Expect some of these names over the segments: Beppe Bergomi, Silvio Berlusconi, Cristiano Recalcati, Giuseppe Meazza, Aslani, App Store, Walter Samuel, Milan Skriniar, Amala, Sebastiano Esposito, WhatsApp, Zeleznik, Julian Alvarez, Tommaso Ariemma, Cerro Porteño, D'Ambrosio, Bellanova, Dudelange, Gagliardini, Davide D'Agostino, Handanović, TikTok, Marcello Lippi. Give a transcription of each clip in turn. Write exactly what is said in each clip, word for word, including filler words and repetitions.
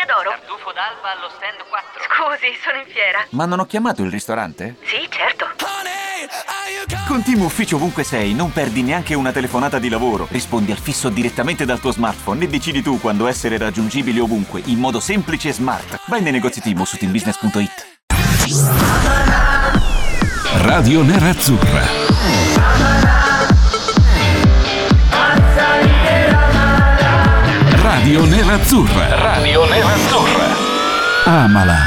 Galleria d'Oro. Tartufo d'alba allo stand quattro. Scusi, sono in fiera. Ma non ho chiamato il ristorante? Sì, certo. Con Team Ufficio ovunque sei, non perdi neanche una telefonata di lavoro. Rispondi al fisso direttamente dal tuo smartphone e decidi tu quando essere raggiungibili ovunque, in modo semplice e smart. Vai nei negozi Team o su team business punto it. Radio Nerazzurra. Radio Nerazzurra. Radio Nerazzurra. Amala.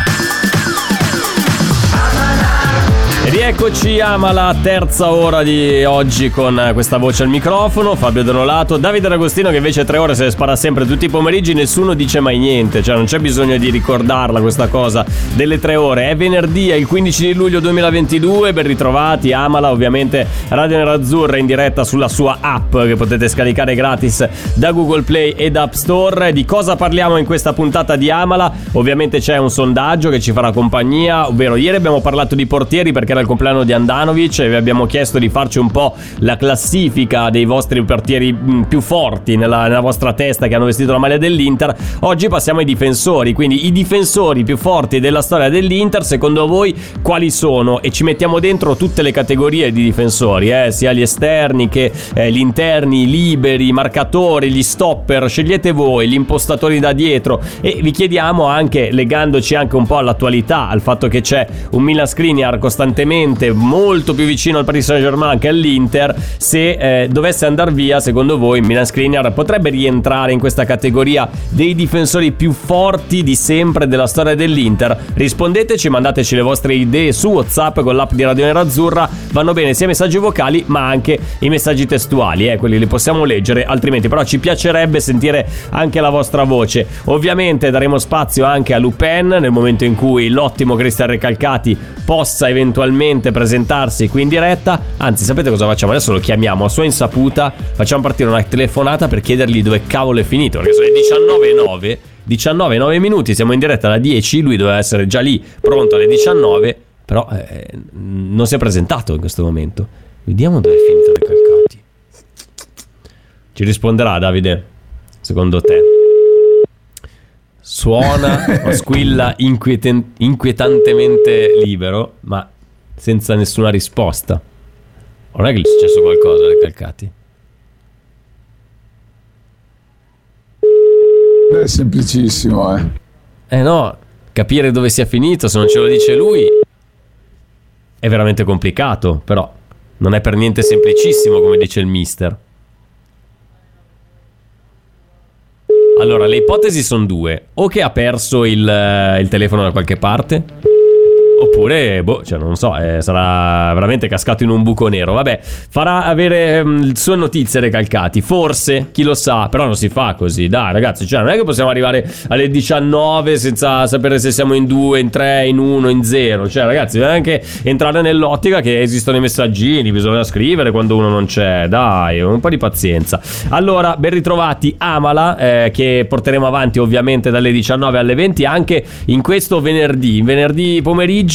Rieccoci, Amala, terza ora di oggi con questa voce al microfono, Fabio Donolato, Davide D'Agostino, che invece tre ore se le spara sempre tutti i pomeriggi, nessuno dice mai niente, cioè non c'è bisogno di ricordarla questa cosa delle tre ore. È venerdì, è il quindici di luglio duemilaventidue, ben ritrovati, Amala, ovviamente Radio Nerazzurra in diretta sulla sua app che potete scaricare gratis da Google Play ed App Store. Di cosa parliamo in questa puntata di Amala? Ovviamente c'è un sondaggio che ci farà compagnia, ovvero ieri abbiamo parlato di portieri perché era il compleanno di Handanović e vi abbiamo chiesto di farci un po' la classifica dei vostri portieri più forti nella, nella vostra testa che hanno vestito la maglia dell'Inter. Oggi passiamo ai difensori, quindi i difensori più forti della storia dell'Inter secondo voi quali sono? E ci mettiamo dentro tutte le categorie di difensori, eh? Sia gli esterni che eh, gli interni, i liberi, i marcatori, gli stopper, scegliete voi, gli impostatori da dietro. E vi chiediamo anche, legandoci anche un po' all'attualità, al fatto che c'è un Milan Skriniar costantemente molto più vicino al Paris Saint Germain che all'Inter, se eh, dovesse andare via secondo voi Milan Skriniar potrebbe rientrare in questa categoria dei difensori più forti di sempre della storia dell'Inter? Rispondeteci, mandateci le vostre idee su WhatsApp con l'app di Radio Nerazzurra, vanno bene sia messaggi vocali ma anche i messaggi testuali, eh, quelli li possiamo leggere, altrimenti però ci piacerebbe sentire anche la vostra voce. Ovviamente daremo spazio anche a Lupin nel momento in cui l'ottimo Cristiano Recalcati possa eventualmente presentarsi qui in diretta. Anzi, sapete cosa facciamo? Adesso lo chiamiamo a sua insaputa, facciamo partire una telefonata per chiedergli dove cavolo è finito, perché sono le diciannove e nove minuti, siamo in diretta da dieci, lui doveva essere già lì pronto alle diciannove, però eh, non si è presentato in questo momento. Vediamo dove è finito Recalcati. Ci risponderà Davide? Secondo te? Suona o squilla inquietan- inquietantemente libero, ma senza nessuna risposta. Non è che gli è successo qualcosa Recalcati? È semplicissimo, eh. Eh no, capire dove sia finito, se non ce lo dice lui, è veramente complicato, però non è per niente semplicissimo, come dice il mister. Allora, le ipotesi sono due: o che ha perso il, il telefono da qualche parte, oppure, boh, cioè non so, eh, sarà veramente cascato in un buco nero. Vabbè, farà avere um, le sue notizie Recalcati, forse, chi lo sa, però non si fa così. Dai ragazzi, cioè non è che possiamo arrivare alle diciannove senza sapere se siamo in due, in tre, in uno, in zero. Cioè ragazzi, bisogna anche entrare nell'ottica che esistono i messaggini, bisogna scrivere quando uno non c'è. Dai, un po' di pazienza. Allora, ben ritrovati, Amala, eh, che porteremo avanti ovviamente dalle diciannove alle venti anche in questo venerdì, venerdì pomeriggio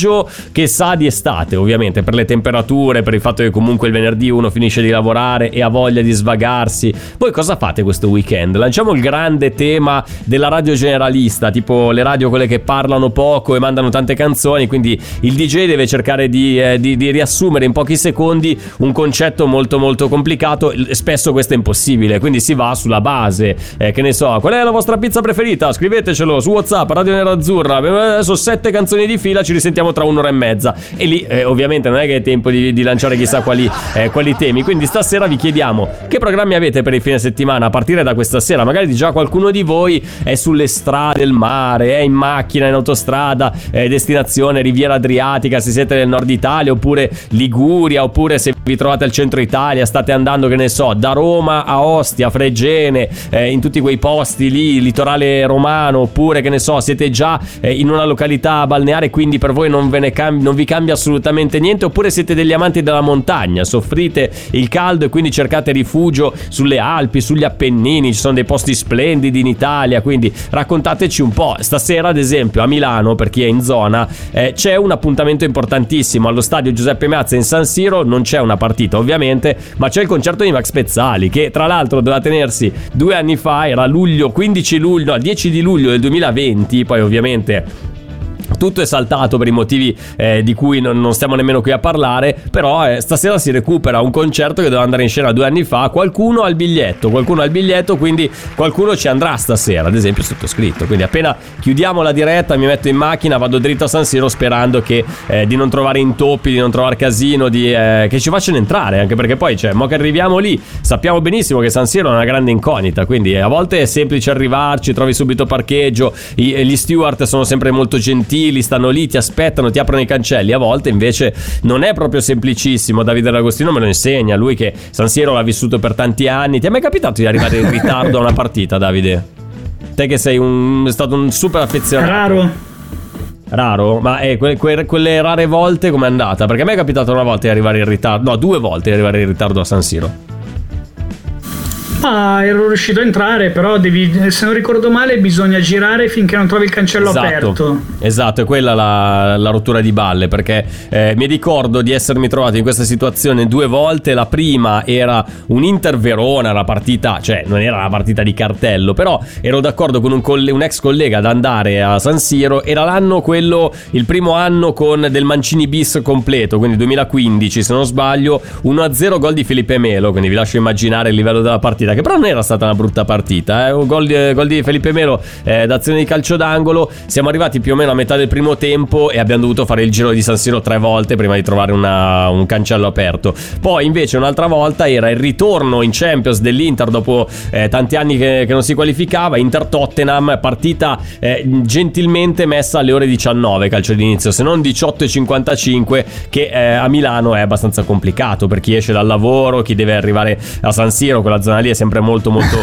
che sa di estate, ovviamente per le temperature, per il fatto che comunque il venerdì uno finisce di lavorare e ha voglia di svagarsi. Voi cosa fate questo weekend? Lanciamo il grande tema della radio generalista, tipo le radio quelle che parlano poco e mandano tante canzoni, quindi il D J deve cercare di, eh, di, di riassumere in pochi secondi un concetto molto molto complicato, spesso questo è impossibile, quindi si va sulla base, eh, che ne so, qual è la vostra pizza preferita? Scrivetecelo su WhatsApp, Radio Nerazzurra. Adesso sette canzoni di fila, ci risentiamo tra un'ora e mezza e lì eh, ovviamente non è che è tempo di, di lanciare chissà quali, eh, quali temi, quindi stasera vi chiediamo che programmi avete per il fine settimana a partire da questa sera. Magari già qualcuno di voi è sulle strade, il mare, è in macchina, in autostrada, eh, destinazione Riviera Adriatica se siete nel nord Italia, oppure Liguria, oppure se vi trovate al centro Italia state andando, che ne so, da Roma a Ostia, Fregene, eh, in tutti quei posti lì, litorale romano, oppure che ne so, siete già eh, in una località balneare, quindi per voi non non, ve ne cam- non vi cambia assolutamente niente, oppure siete degli amanti della montagna, soffrite il caldo e quindi cercate rifugio sulle Alpi, sugli Appennini, ci sono dei posti splendidi in Italia, quindi raccontateci un po'. Stasera, ad esempio, a Milano, per chi è in zona, eh, c'è un appuntamento importantissimo allo stadio Giuseppe Meazza in San Siro. Non c'è una partita ovviamente, ma c'è il concerto di Max Pezzali, che tra l'altro doveva tenersi due anni fa, era luglio, quindici luglio, no, dieci di luglio del duemilaventi, poi ovviamente tutto è saltato per i motivi eh, di cui non, non stiamo nemmeno qui a parlare, però eh, stasera si recupera un concerto che doveva andare in scena due anni fa. Qualcuno ha il biglietto, qualcuno ha il biglietto, quindi qualcuno ci andrà stasera, ad esempio sottoscritto. Quindi appena chiudiamo la diretta mi metto in macchina, vado dritto a San Siro, sperando che eh, di non trovare intoppi, di non trovare casino, di, eh, che ci facciano entrare, anche perché poi, cioè, mo che arriviamo lì sappiamo benissimo che San Siro è una grande incognita, quindi eh, a volte è semplice arrivarci, trovi subito parcheggio, i, gli steward sono sempre molto gentili, li stanno lì, ti aspettano, ti aprono i cancelli. A volte invece non è proprio semplicissimo. Davide D'Agostino me lo insegna, lui che San Siro l'ha vissuto per tanti anni. Ti è mai capitato di arrivare in ritardo a una partita, Davide? Te che sei un, stato un super affezionato. Raro. Raro? Ma eh, que, que, quelle rare volte com'è andata? Perché a me è capitato una volta di arrivare in ritardo, no, due volte di arrivare in ritardo a San Siro. Ah, ero riuscito a entrare, però devi, se non ricordo male, bisogna girare finché non trovi il cancello, esatto, aperto. Esatto, è quella la, la rottura di balle, perché eh, mi ricordo di essermi trovato in questa situazione due volte. La prima era un Inter Verona, la partita, cioè non era una partita di cartello, però ero d'accordo con un, coll- un ex collega ad andare a San Siro. Era l'anno quello, il primo anno con del Mancini bis completo, quindi duemilaquindici se non sbaglio, uno a zero gol di Felipe Melo, quindi vi lascio immaginare il livello della partita, che però non era stata una brutta partita, eh? Un gol, eh, gol di Felipe Melo, eh, d'azione di calcio d'angolo. Siamo arrivati più o meno a metà del primo tempo e abbiamo dovuto fare il giro di San Siro tre volte prima di trovare una, un cancello aperto. Poi invece un'altra volta era il ritorno in Champions dell'Inter dopo eh, tanti anni che, che non si qualificava, Inter Tottenham, partita eh, gentilmente messa alle ore diciannove calcio d'inizio, se non diciotto e cinquantacinque, che eh, a Milano è abbastanza complicato per chi esce dal lavoro, chi deve arrivare a San Siro, quella zona lì è sempre molto molto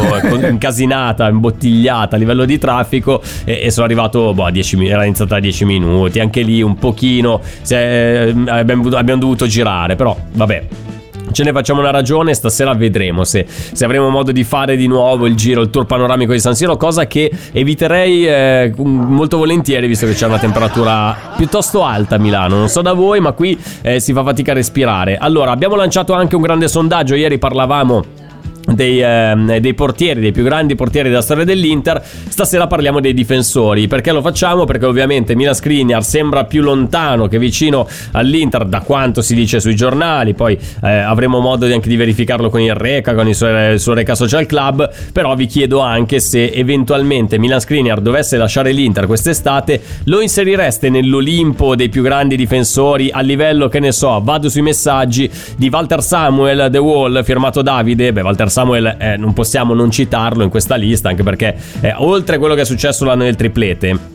incasinata, imbottigliata a livello di traffico, e, e sono arrivato, boh, dieci, era iniziata a dieci minuti, anche lì un pochino se, abbiamo, abbiamo dovuto girare, però vabbè, ce ne facciamo una ragione. Stasera vedremo se, se avremo modo di fare di nuovo il giro, il tour panoramico di San Siro, cosa che eviterei eh, molto volentieri, visto che c'è una temperatura piuttosto alta a Milano. Non so da voi, ma qui eh, si fa fatica a respirare. Allora, abbiamo lanciato anche un grande sondaggio, ieri parlavamo Dei, eh, dei portieri, dei più grandi portieri della storia dell'Inter. Stasera parliamo dei difensori. Perché lo facciamo? Perché ovviamente Milan Skriniar sembra più lontano che vicino all'Inter, da quanto si dice sui giornali. Poi eh, avremo modo anche di verificarlo con il Reca, con il suo, il suo Reca Social Club. Però vi chiedo anche se eventualmente Milan Skriniar dovesse lasciare l'Inter quest'estate, lo inserireste nell'Olimpo dei più grandi difensori a livello, che ne so, vado sui messaggi di Walter Samuel, The Wall, firmato Davide. Beh, Walter Samuel eh, non possiamo non citarlo in questa lista, anche perché eh, oltre a quello che è successo l'anno del triplete,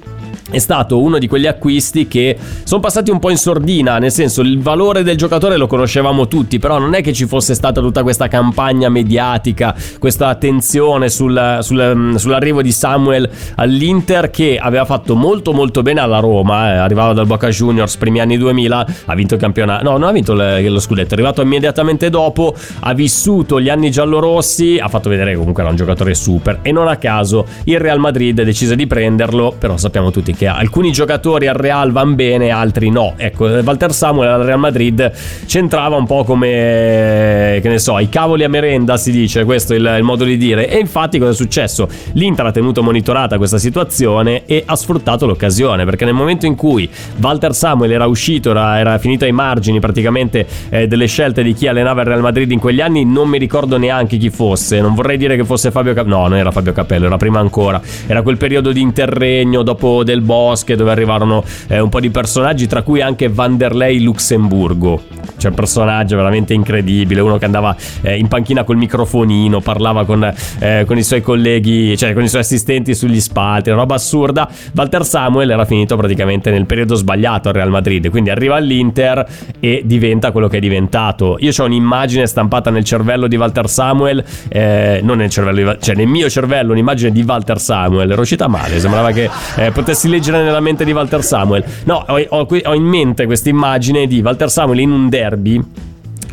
è stato uno di quegli acquisti che sono passati un po' in sordina, nel senso, il valore del giocatore lo conoscevamo tutti, però non è che ci fosse stata tutta questa campagna mediatica, questa attenzione sul, sul, sull'arrivo di Samuel all'Inter, che aveva fatto molto molto bene alla Roma, eh, arrivava dal Boca Juniors, primi anni duemila, ha vinto il campionato, no, non ha vinto le, lo scudetto, è arrivato immediatamente dopo, ha vissuto gli anni giallorossi, ha fatto vedere che comunque era un giocatore super, e non a caso il Real Madrid decise di prenderlo. Però sappiamo tutti che che alcuni giocatori al Real van bene, altri no. Ecco, Walter Samuel al Real Madrid c'entrava un po' come, che ne so, i cavoli a merenda, si dice, questo è il, il modo di dire. E infatti cosa è successo? L'Inter ha tenuto monitorata questa situazione e ha sfruttato l'occasione, perché nel momento in cui Walter Samuel era uscito, era, era finito ai margini praticamente eh, delle scelte di chi allenava il Real Madrid in quegli anni, non mi ricordo neanche chi fosse, non vorrei dire che fosse Fabio Capello, no, non era Fabio Capello, era prima ancora, era quel periodo di interregno dopo del Bosche, dove arrivarono eh, un po' di personaggi, tra cui anche Vanderlei Luxemburgo, c'è un personaggio veramente incredibile, uno che andava eh, in panchina col microfonino, parlava con, eh, con i suoi colleghi, cioè con i suoi assistenti sugli spalti, una roba assurda. Walter Samuel era finito praticamente nel periodo sbagliato al Real Madrid, quindi arriva all'Inter e diventa quello che è diventato. Io ho un'immagine stampata nel cervello di Walter Samuel, eh, non nel cervello, di, cioè nel mio cervello un'immagine di Walter Samuel, era uscita male, sembrava che eh, potessi leggere leggere nella mente di Walter Samuel. No, ho, ho, ho in mente questa immagine di Walter Samuel in un derby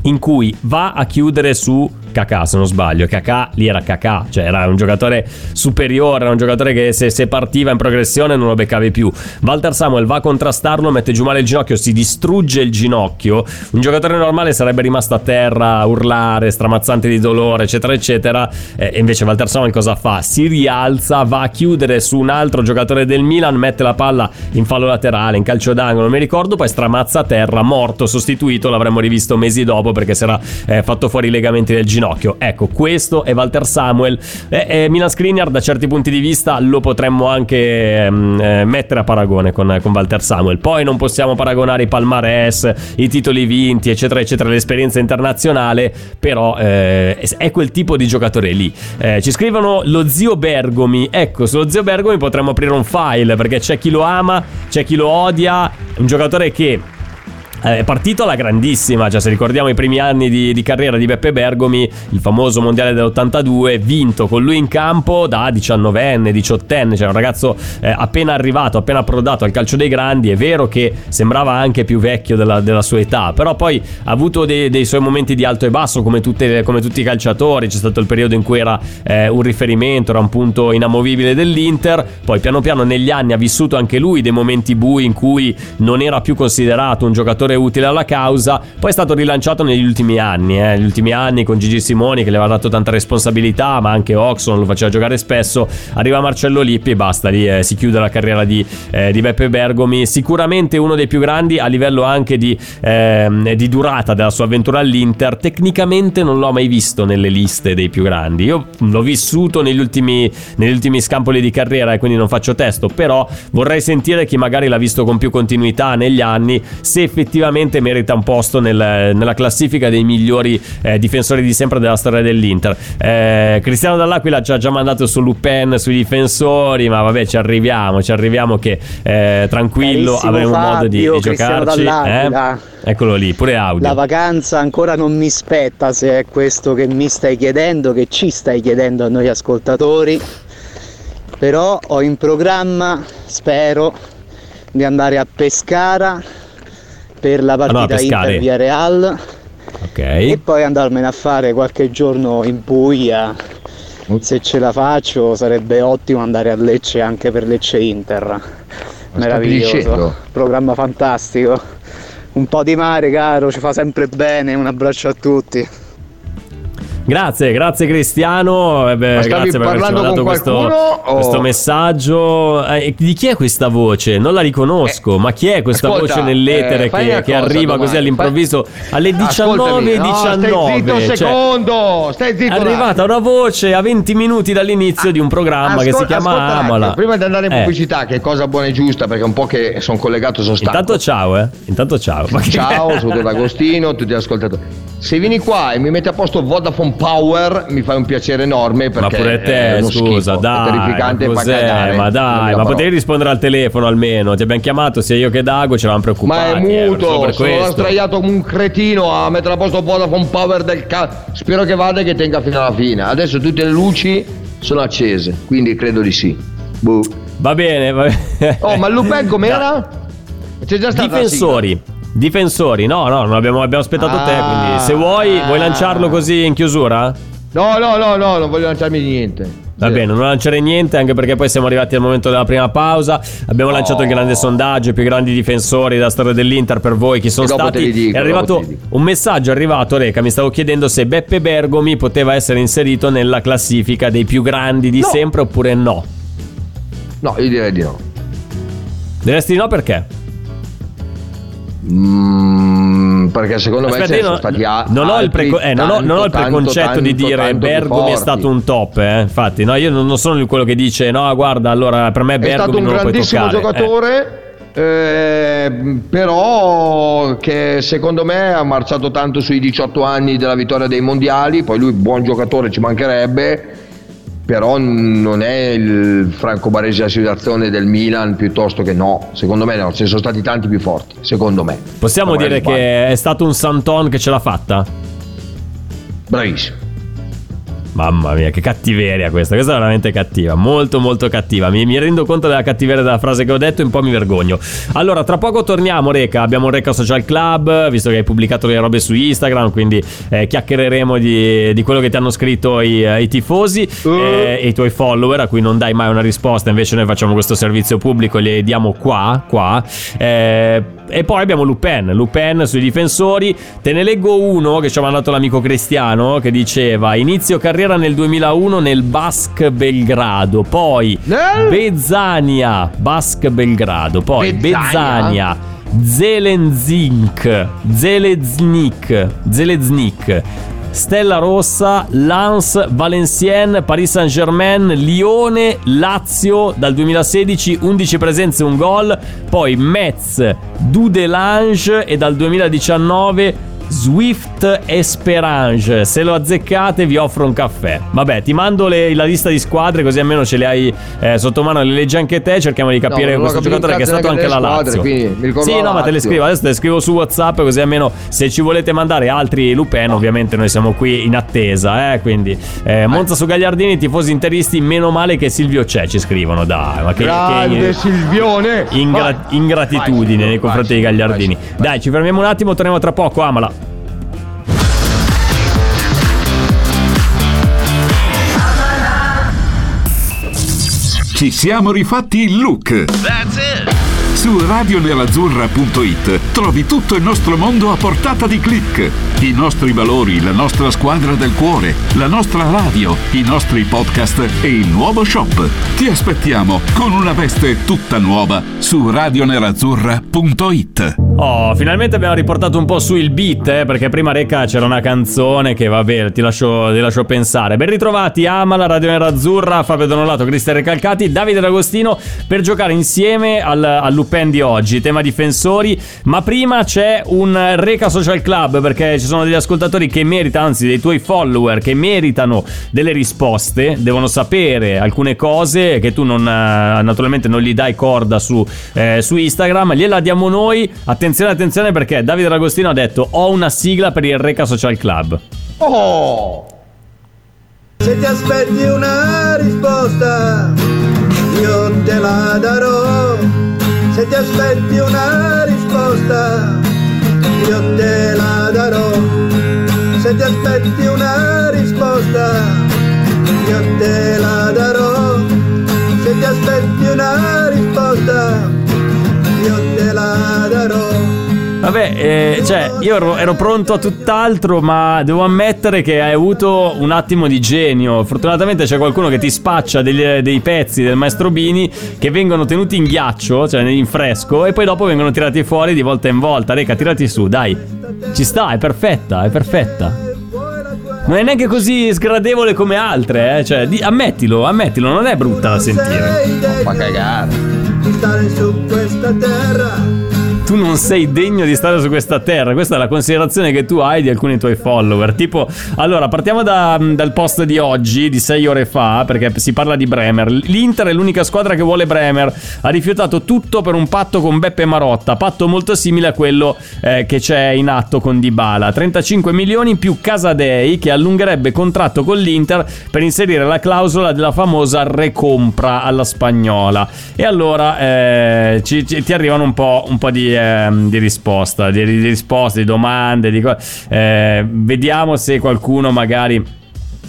in cui va a chiudere su Kakà, se non sbaglio. Kakà lì era Kakà, cioè era un giocatore superiore, era un giocatore che se, se partiva in progressione non lo beccavi più. Walter Samuel va a contrastarlo, mette giù male il ginocchio, si distrugge il ginocchio. Un giocatore normale sarebbe rimasto a terra a urlare, stramazzante di dolore, eccetera eccetera, e invece Walter Samuel cosa fa? Si rialza, va a chiudere su un altro giocatore del Milan, mette la palla in fallo laterale, in calcio d'angolo, non mi ricordo, poi stramazza a terra, morto, sostituito, l'avremmo rivisto mesi dopo perché si era eh, fatto fuori i legamenti del ginocchio. Ecco, questo è Walter Samuel. E, e Milan Skriniar da certi punti di vista lo potremmo anche mh, mettere a paragone con, con Walter Samuel. Poi non possiamo paragonare i palmarès, i titoli vinti, eccetera eccetera, l'esperienza internazionale, però eh, è quel tipo di giocatore lì. Eh, ci scrivono lo zio Bergomi. Ecco, sullo zio Bergomi potremmo aprire un file, perché c'è chi lo ama, c'è chi lo odia. Un giocatore che è partito alla grandissima, cioè se ricordiamo i primi anni di, di carriera di Beppe Bergomi, il famoso mondiale dell'ottantadue vinto con lui in campo da diciannovenne, diciottenne, cioè un ragazzo eh, appena arrivato, appena approdato al calcio dei grandi. È vero che sembrava anche più vecchio della, della sua età, però poi ha avuto dei, dei suoi momenti di alto e basso come, tutte, come tutti i calciatori. C'è stato il periodo in cui era eh, un riferimento, era un punto inamovibile dell'Inter, poi piano piano negli anni ha vissuto anche lui dei momenti bui in cui non era più considerato un giocatore utile alla causa. Poi è stato rilanciato negli ultimi anni, eh? Negli ultimi anni con Gigi Simoni che le aveva dato tanta responsabilità, ma anche Oxon lo faceva giocare spesso. Arriva Marcello Lippi e basta, lì eh, si chiude la carriera di, eh, di Beppe Bergomi. Sicuramente uno dei più grandi a livello anche di, eh, di durata della sua avventura all'Inter. Tecnicamente non l'ho mai visto nelle liste dei più grandi, io l'ho vissuto negli ultimi, negli ultimi scampoli di carriera e eh, quindi non faccio testo, però vorrei sentire chi magari l'ha visto con più continuità negli anni, se effettivamente effettivamente merita un posto nel, nella classifica dei migliori eh, difensori di sempre della storia dell'Inter. eh, Cristiano Dall'Aquila ci ha già mandato su Lupin, sui difensori, ma vabbè, ci arriviamo, ci arriviamo che eh, tranquillo, carissimo, avremo Fabio, modo di, di giocarci, eh? Eccolo lì, pure audio. La vacanza ancora non mi spetta, se è questo che mi stai chiedendo, che ci stai chiedendo a noi ascoltatori, però ho in programma, spero, di andare a Pescara per la partita ah, no, Inter via Real, okay. E poi andarmene a fare qualche giorno in Puglia. Se ce la faccio sarebbe ottimo andare a Lecce anche per Lecce Inter. Meraviglioso, programma fantastico. Un po' di mare, caro, ci fa sempre bene. Un abbraccio a tutti. Grazie, grazie Cristiano, eh beh, grazie per averci mandato questo, questo messaggio. Eh, di chi è questa voce? Non la riconosco, eh, ma chi è questa ascolta, voce nell'etere eh, che, che arriva domani, così all'improvviso fai... alle diciannove e diciannove? No, stai zitto, cioè, secondo, stai zitto. È arrivata una voce a venti minuti dall'inizio ah, di un programma ascolta, che si chiama Amala. Prima di andare in pubblicità, eh. che è cosa buona e giusta, perché un po' che sono collegato, sono stanco. Intanto ciao, eh. Intanto ciao. Ciao, sono D'Agostino, tutti gli ascoltatori. Se vieni qua e mi metti a posto Vodafone Power mi fai un piacere enorme, perché ma pure te, scusa, schifo, dai, terrificante, cos'è, ma dai, ma potevi rispondere al telefono almeno. Ti abbiamo chiamato sia io che Dago, ce l'hanno preoccupati. Ma è muto, eh, sono straiato come un cretino a mettere a posto Vodafone Power del ca... Spero che vada e che tenga fino alla fine. Adesso tutte le luci sono accese, quindi credo di sì. Buh. Va bene, va bene. Oh, ma Lupin com'era? C'è già stata difensori. Difensori, no, no, non abbiamo, abbiamo aspettato ah, te, quindi se vuoi, vuoi lanciarlo così in chiusura? No, no, no, no, non voglio lanciarmi niente. Va bene, non lanciare niente, anche perché poi siamo arrivati al momento della prima pausa. Abbiamo oh. lanciato il grande sondaggio, i più grandi difensori della storia dell'Inter per voi chi sono stati. Dico, è arrivato un messaggio, è arrivato, Reca, mi stavo chiedendo se Beppe Bergomi poteva essere inserito nella classifica dei più grandi di no. sempre oppure no. No, io direi di no. Diresti di no perché? Mm, perché secondo Aspetta, me sono non, stati a, non, ho preco- eh, tanto, non ho non ho il preconcetto tanto, di dire tanto, Bergomi è stato un top, eh. Infatti no, io non sono quello che dice no guarda allora per me Bergomi non lo puoi toccare, è stato un grandissimo giocatore eh. Eh, però che secondo me ha marciato tanto sui diciotto anni della vittoria dei mondiali. Poi lui buon giocatore, ci mancherebbe, però non è il Franco Baresi della situazione del Milan, piuttosto che no, secondo me no, ci sono stati tanti più forti, secondo me. Possiamo secondo dire me che è stato un Santon che ce l'ha fatta? Bravissimo. Mamma mia, che cattiveria questa, questa è veramente cattiva, molto molto cattiva, mi, mi rendo conto della cattiveria della frase che ho detto e un po' mi vergogno. Allora, tra poco torniamo, Reca, abbiamo un Reca Social Club, visto che hai pubblicato le robe su Instagram, quindi eh, chiacchiereremo di, di quello che ti hanno scritto i, i tifosi uh. eh, e i tuoi follower, a cui non dai mai una risposta, invece noi facciamo questo servizio pubblico, le diamo qua, qua, eh, e poi abbiamo Lupin, Lupin sui difensori. Te ne leggo uno che ci ha mandato l'amico Cristiano, che diceva: inizio carriera nel duemilauno nel Bask Belgrado, poi eh? Bezzania, Bask Belgrado, poi Bezzania, Bezzania Zelenzinc, Zeleznik, Zeleznik, Stella Rossa, Lens, Valenciennes, Paris Saint Germain, Lione, Lazio, dal duemilasedici undici presenze, un gol, poi Metz, Dudelange e dal duemiladiciannove Swift Esperange. Se lo azzeccate vi offro un caffè. Vabbè, ti mando le, la lista di squadre, così almeno ce le hai eh, sotto mano, le leggi anche te. Cerchiamo di capire no, questo giocatore che è stato anche la Lazio. Sì, no, ma te le scrivo adesso, te le scrivo su WhatsApp, così almeno se ci volete mandare altri Lupin, no. Ovviamente noi siamo qui in attesa, eh, quindi eh, Monza su Gagliardini, tifosi interisti, meno male che Silvio c'è, ci scrivono. Dai, ma che, grande che, Silvione ingra- ingratitudine vai, nei confronti vai, di Gagliardini vai, vai. Dai, ci fermiamo un attimo, torniamo tra poco. Amala ci siamo rifatti il look. That's it. Su radio nerazzurra punto it trovi tutto il nostro mondo a portata di click. I nostri valori, la nostra squadra del cuore, la nostra radio, i nostri podcast e il nuovo shop. Ti aspettiamo con una veste tutta nuova su radio nerazzurra punto it. Oh, finalmente abbiamo riportato un po' su il beat, eh, perché prima, Reca, c'era una canzone che, vabbè, ti lascio, ti lascio pensare. Ben ritrovati, Amala, Radio Nerazzurra, Fabio Donolato, Cristiano Recalcati, Davide D'Agostino, per giocare insieme al, al Lupin di oggi, tema difensori. Ma prima c'è un Reca Social Club, perché ci sono degli ascoltatori che meritano, anzi dei tuoi follower che meritano delle risposte, devono sapere alcune cose che tu non, naturalmente non gli dai corda su, eh, su Instagram, gliela diamo noi. Attenzione, Attenzione, attenzione, perché Davide D'Agostino ha detto: ho una sigla per il Reca Social Club. Oh! Se ti aspetti una risposta, io te la darò. Se ti aspetti una risposta, io te la darò. Se ti aspetti una risposta, io te la darò. Se ti aspetti una risposta, io te la darò. Vabbè, eh, cioè, io ero, ero pronto a tutt'altro, ma devo ammettere che hai avuto un attimo di genio. Fortunatamente c'è qualcuno che ti spaccia degli, dei pezzi del maestro Bini, che vengono tenuti in ghiaccio, cioè in fresco, e poi dopo vengono tirati fuori di volta in volta. Reca, tirati su, dai. Ci sta, è perfetta, è perfetta. Non è neanche così sgradevole come altre, eh. Cioè, di, ammettilo, ammettilo, non è brutta da sentire. Non fa cagare. Stare su questa terra. Tu non sei degno di stare su questa terra. Questa è la considerazione che tu hai di alcuni tuoi follower. Tipo, allora, partiamo da, dal post di oggi, di sei ore fa, perché si parla di Bremer. L'Inter è l'unica squadra che vuole Bremer. Ha rifiutato tutto per un patto con Beppe Marotta. Patto molto simile a quello eh, che c'è in atto con Dybala. trentacinque milioni più Casadei, che allungherebbe contratto con l'Inter per inserire la clausola della famosa recompra alla spagnola. E allora eh, ci, ci, ti arrivano un po', un po' di... di risposta, di, di risposte, di domande, di co- eh, vediamo se qualcuno magari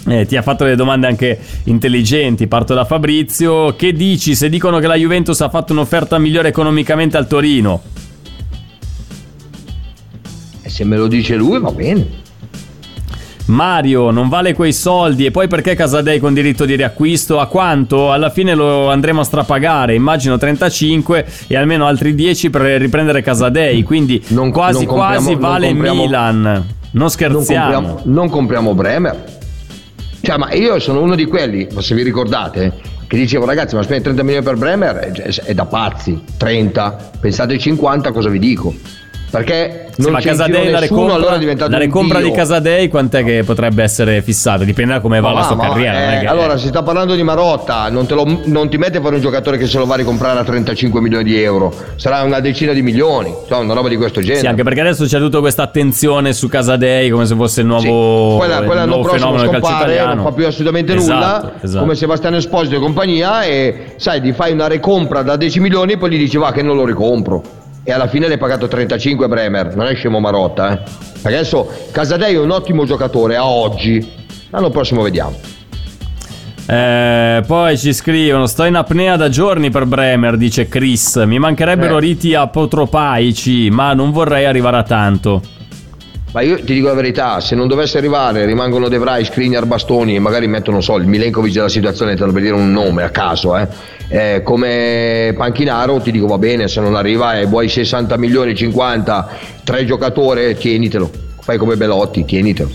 Eh, ti ha fatto delle domande anche intelligenti. Parto da Fabrizio: che dici se dicono che la Juventus ha fatto un'offerta migliore economicamente al Torino? E se me lo dice lui va bene. Mario: non vale quei soldi, e poi perché Casadei con diritto di riacquisto? A quanto? Alla fine lo andremo a strapagare, immagino trentacinque e almeno altri dieci per riprendere Casadei, quindi non, quasi non quasi vale non compriamo, Milan, non scherziamo, non compriamo, non compriamo Bremer, cioè, ma io sono uno di quelli, se vi ricordate, che dicevo: ragazzi, ma spendere trenta milioni per Bremer è, è da pazzi, trenta, pensate ai cinquanta, cosa vi dico? perché non sì, c'è Casadei la nessuno, allora è diventato la ricompra di Casadei, quant'è che potrebbe essere fissata? Dipende da come va ma la sua carriera, eh, che... allora si sta parlando di Marotta, non, te lo, non ti mette a fare un giocatore che se lo va a ricomprare a trentacinque milioni di euro, sarà una decina di milioni, cioè una roba di questo genere. Sì, anche perché adesso c'è tutta questa attenzione su Casadei come se fosse il nuovo, sì, quella, quella il nuovo fenomeno del calcio italiano, non fa più assolutamente esatto, nulla esatto. Come Sebastiano Esposito e compagnia, e sai, gli fai una ricompra da dieci milioni e poi gli dici va che non lo ricompro, e alla fine l'hai pagato trentacinque Bremer, non è scemo Marotta, eh? Perché adesso Casadei è un ottimo giocatore a oggi, l'anno prossimo vediamo. Eh, poi ci scrivono: sto in apnea da giorni per Bremer, dice Chris, mi mancherebbero eh. riti apotropaici, ma non vorrei arrivare a tanto. Ma io ti dico la verità, se non dovesse arrivare rimangono De Vrij, Skriniar, Bastoni e magari mettono, non so, il Milenkovic della situazione, te lo per dire un nome a caso, eh. Eh, come panchinaro ti dico va bene, se non arriva e vuoi sessanta milioni, cinquanta, tre giocatori, tienitelo, fai come Belotti, tienitelo.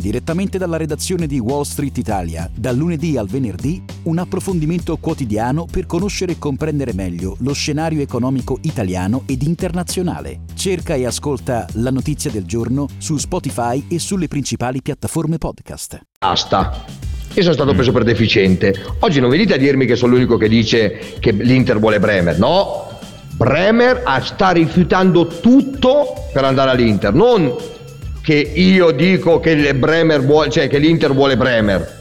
Direttamente dalla redazione di Wall Street Italia, dal lunedì al venerdì, un approfondimento quotidiano per conoscere e comprendere meglio lo scenario economico italiano ed internazionale. Cerca e ascolta La Notizia del Giorno su Spotify e sulle principali piattaforme podcast. Basta. Io sono stato preso per deficiente. Oggi non venite a dirmi che sono l'unico che dice che l'Inter vuole Bremer. No, Bremer sta rifiutando tutto per andare all'Inter. Non che io dico che Bremer vuole, cioè che l'Inter vuole Bremer.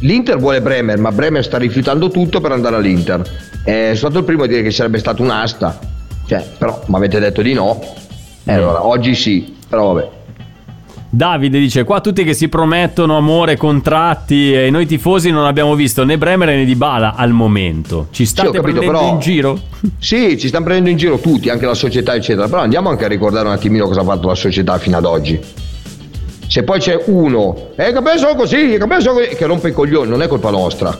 L'Inter vuole Bremer, ma Bremer sta rifiutando tutto per andare all'Inter. È stato il primo a dire che sarebbe stata un'asta. Cioè, però mi avete detto di no. E allora oggi sì, però vabbè. Davide dice: qua tutti che si promettono amore, contratti, e noi tifosi non abbiamo visto né Bremer né Dybala al momento. Ci state sì, capito, prendendo però, in giro? Sì, ci stanno prendendo in giro tutti, anche la società eccetera. Però andiamo anche a ricordare un attimino cosa ha fatto la società fino ad oggi. Se poi c'è uno eh, che penso così, che penso così, che rompe i coglioni, non è colpa nostra,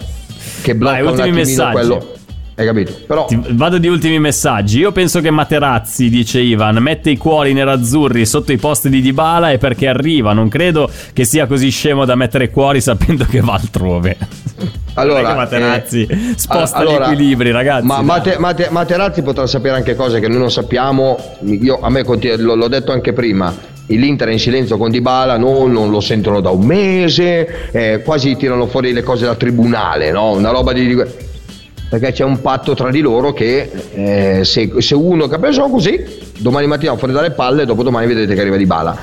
che blocca. Dai, un attimino messaggi. Quello hai capito? Però ti vado di ultimi messaggi. Io penso che Materazzi, dice Ivan, mette i cuori nerazzurri sotto i posti di Dybala e perché arriva. Non credo che sia così scemo da mettere cuori sapendo che va altrove. Allora Materazzi eh, sposta allora, gli equilibri, ragazzi. Ma Mate, Mate, Materazzi potrà sapere anche cose che noi non sappiamo. Io a me l'ho detto anche prima. L'Inter è in silenzio con Dybala, no, non lo sentono da un mese. Eh, quasi tirano fuori le cose da tribunale, no? Una roba di. Perché c'è un patto tra di loro che eh, se, se uno che pensa così, domani mattina fuori dalle palle, dopodomani vedete che arriva Dybala.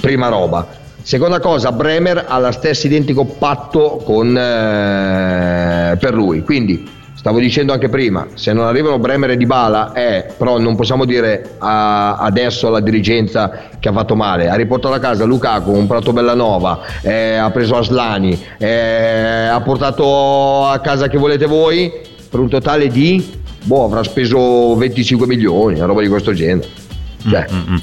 Prima roba. Seconda cosa, Bremer ha lo stesso identico patto con eh, per lui. Quindi Stavo dicendo anche prima, se non arrivano Bremer e Dybala, eh, però non possiamo dire a, adesso alla dirigenza che ha fatto male. Ha riportato a casa Lukaku, ha comprato Bellanova, eh, ha preso Aslani, eh, ha portato a casa che volete voi per un totale di, boh, avrà speso venticinque milioni, una roba di questo genere. Cioè. Mm-hmm.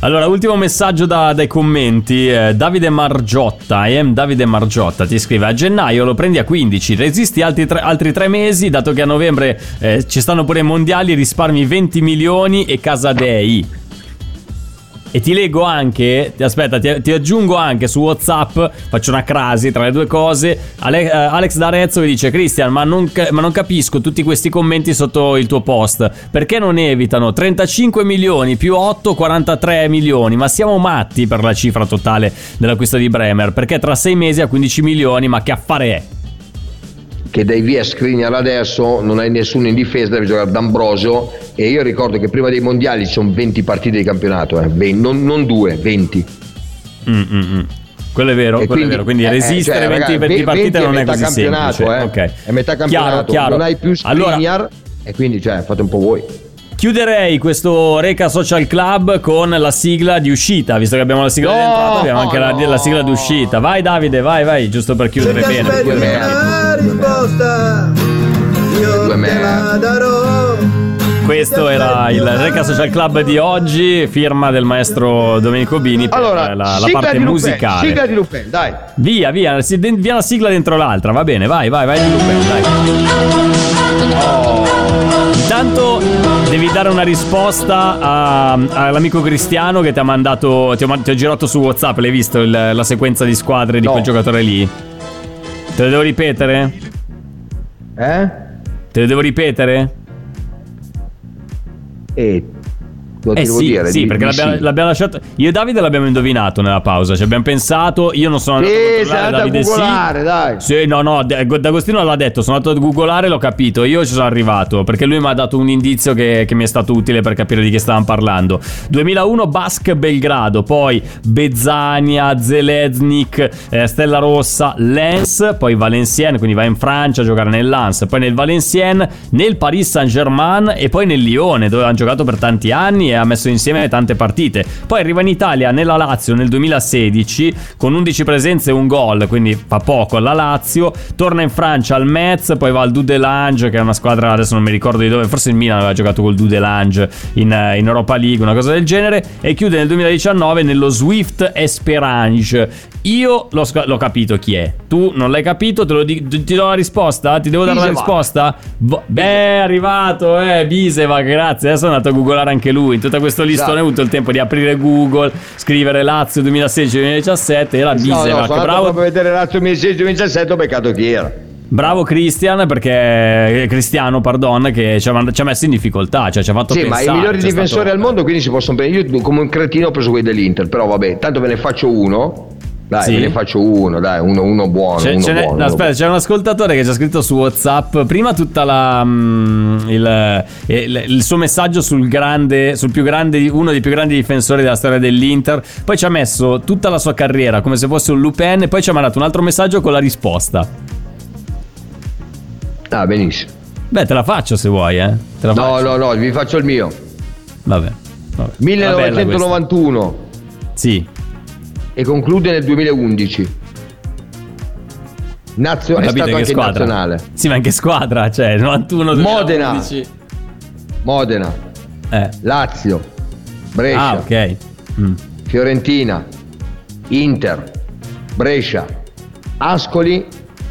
Allora, ultimo messaggio da, dai commenti. eh, Davide Margiotta, I M Davide Margiotta ti scrive: a gennaio lo prendi a quindici, resisti altri tre, altri tre mesi, dato che a novembre eh, ci stanno pure i mondiali, risparmi venti milioni e Casadei. E ti leggo anche, ti, aspetta, ti, ti aggiungo anche su WhatsApp, faccio una crasi tra le due cose. Ale, uh, Alex D'Arezzo vi dice: Cristian, ma non, ma non capisco tutti questi commenti sotto il tuo post, perché non evitano trentacinque milioni più otto, quarantatré milioni, ma siamo matti per la cifra totale dell'acquisto di Bremer, perché tra sei mesi a quindici milioni, ma che affare è? Che dai via Skriniar adesso, non hai nessuno in difesa, deve giocare D'Ambrosio, e io ricordo che prima dei mondiali ci sono venti partite di campionato, eh. non, non due, venti. Mm, mm, mm. Quello è vero, e quello quindi, è vero. Quindi eh, resistere cioè, venti, ragazzi, venti partite venti non è, è così semplice. Eh. Okay. È metà campionato, chiaro, chiaro. Non hai più Skriniar, allora... e quindi cioè, fate un po' voi. Chiuderei questo Reca Social Club con la sigla di uscita, visto che abbiamo la sigla no, di entrata, abbiamo anche no. la, la sigla di uscita. Vai Davide, vai, vai, giusto per chiudere bene. Per chiudere risposta, io te la darò. Questo era il Reca Social Club di oggi, firma del maestro Domenico Bini. Per allora, la, la parte musicale. Sigla di Lupin, dai. Via, via, via la sigla dentro l'altra, va bene, vai, vai, vai di Lupin, dai. Oh. Intanto devi dare una risposta a, all'amico Cristiano che ti ha mandato, ti ho, ti ho girato su WhatsApp, l'hai visto il, la sequenza di squadre di no. quel giocatore lì? Te lo devo ripetere? Eh? Te lo devo ripetere? Eh, lo eh devo sì, dire, sì, di, perché di l'abbiamo, sì. l'abbiamo lasciato. Io e Davide l'abbiamo indovinato nella pausa, ci abbiamo pensato, io non sono andato sì, a Davide sì. Dai. Sì, no, no, D'Agostino l'ha detto, sono andato a googolare, l'ho capito, io ci sono arrivato, perché lui mi ha dato un indizio che, che mi è stato utile per capire di che stavamo parlando. duemilauno Bask Belgrado, poi Bezzania, Zeleznik, eh, Stella Rossa, Lens, poi Valenciennes, quindi va in Francia a giocare nel Lens, poi nel Valenciennes, nel Paris Saint Germain e poi nel Lione, dove hanno giocato per tanti anni e ha messo insieme tante partite. Poi arriva in Italia nella Lazio nel duemilasedici con undici presenze e un gol, quindi fa poco alla Lazio. Torna in Francia al Metz, poi va al Dudelange, che è una squadra, adesso non mi ricordo di dove, forse il Milan aveva giocato col Dudelange in, in Europa League, una cosa del genere, e chiude nel duemiladiciannove nello Swift Esperange. Io l'ho, l'ho capito chi è, tu non l'hai capito, te lo di, ti do la risposta? Ti devo dare Bizeva. La risposta? Beh, è arrivato, eh, Bizeva, grazie, adesso è andato a googolare anche lui. In tutto questo listone ho avuto il tempo di aprire Google, scrivere Lazio duemilasedici duemiladiciassette, era Bizeva. No, no, sono bravo per vedere Lazio duemilasedici duemiladiciassette, ho beccato chi era. Bravo Cristian, perché Cristiano, pardon, che ci ha, ci ha messo in difficoltà, cioè ci ha fatto sì, pensare. Sì, ma i migliori difensori stato... al mondo, quindi si possono prendere. Io come un cretino ho preso quelli dell'Inter, però vabbè, tanto ve ne faccio uno. Dai, sì. ve ne faccio uno, dai, uno, uno buono, c'è, uno c'è buono ne, no, aspetta, buono. C'è un ascoltatore che ci ha scritto su WhatsApp prima tutta la mm, il, il, il suo messaggio sul grande, sul più grande, uno dei più grandi difensori della storia dell'Inter. Poi ci ha messo tutta la sua carriera come se fosse un Lupin, e poi ci ha mandato un altro messaggio con la risposta. Ah, benissimo. Beh, te la faccio se vuoi, eh. Te la no, faccio. no, no, vi faccio il mio. Vabbè. vabbè. millenovecentonovantuno. Sì. E conclude nel duemilaundici. Nazio- è stato anche squadra. Nazionale. Sì, ma anche squadra, cioè novantuno, Modena. Modena. Eh. Lazio. Brescia. Ah, ok. Mm. Fiorentina. Inter. Brescia. Ascoli.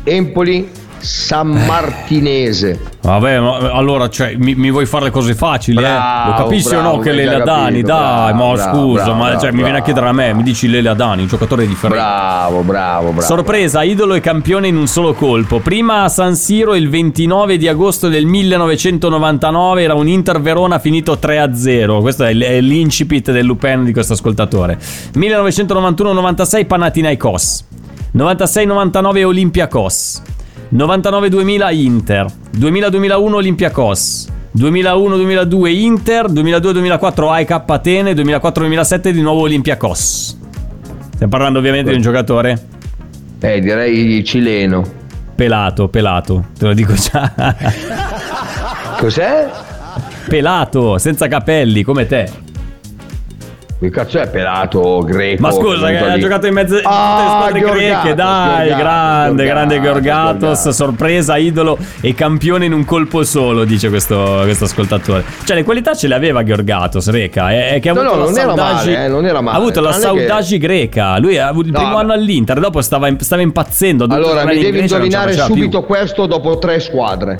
Empoli. San Martinese. Vabbè, ma allora cioè, mi, mi vuoi fare le cose facili? Bravo, eh? Lo capisci bravo, o no che Lele Adani, capito, dai, bravo, ma bravo, scusa, bravo, ma bravo, cioè, bravo, mi viene a chiedere a me, mi dici Lele Adani, un giocatore differente. Bravo, bravo, bravo. Sorpresa, idolo e campione in un solo colpo. Prima a San Siro il ventinove di agosto del millenovecentonovantanove, era un Inter Verona finito tre a zero. Questo è l'incipit del Lupin di questo ascoltatore. millenovecentonovantuno novantasei Panathinaikos. novantasei novantanove Olympiakos. novantanove duemila Inter, duemila duemilauno Olympiakos, duemilauno duemiladue Inter, duemiladue duemilaquattro A E K Atene, duemilaquattro duemilasette di nuovo Olympiakos. Stiamo parlando ovviamente di un giocatore? Eh, direi cileno. Pelato, pelato, te lo dico già. Cos'è? Pelato, senza capelli, come te. Che cazzo è pelato, greco? Ma scusa, che ha giocato in mezzo ah, alle squadre greche, dai, Gheorgatos, grande, Gheorgatos, grande Gheorgatos, Gheorgatos, sorpresa, idolo e campione in un colpo solo, dice questo, questo ascoltatore. Cioè le qualità ce le aveva Gheorgatos, Reca, è, è che ha avuto no, no, la non saudagi, era male, eh, non era male. Ha avuto la saudagi che... greca, lui ha avuto il no, primo anno all'Inter, dopo stava, stava impazzendo. Allora mi devi in indovinare subito più. Questo dopo tre squadre.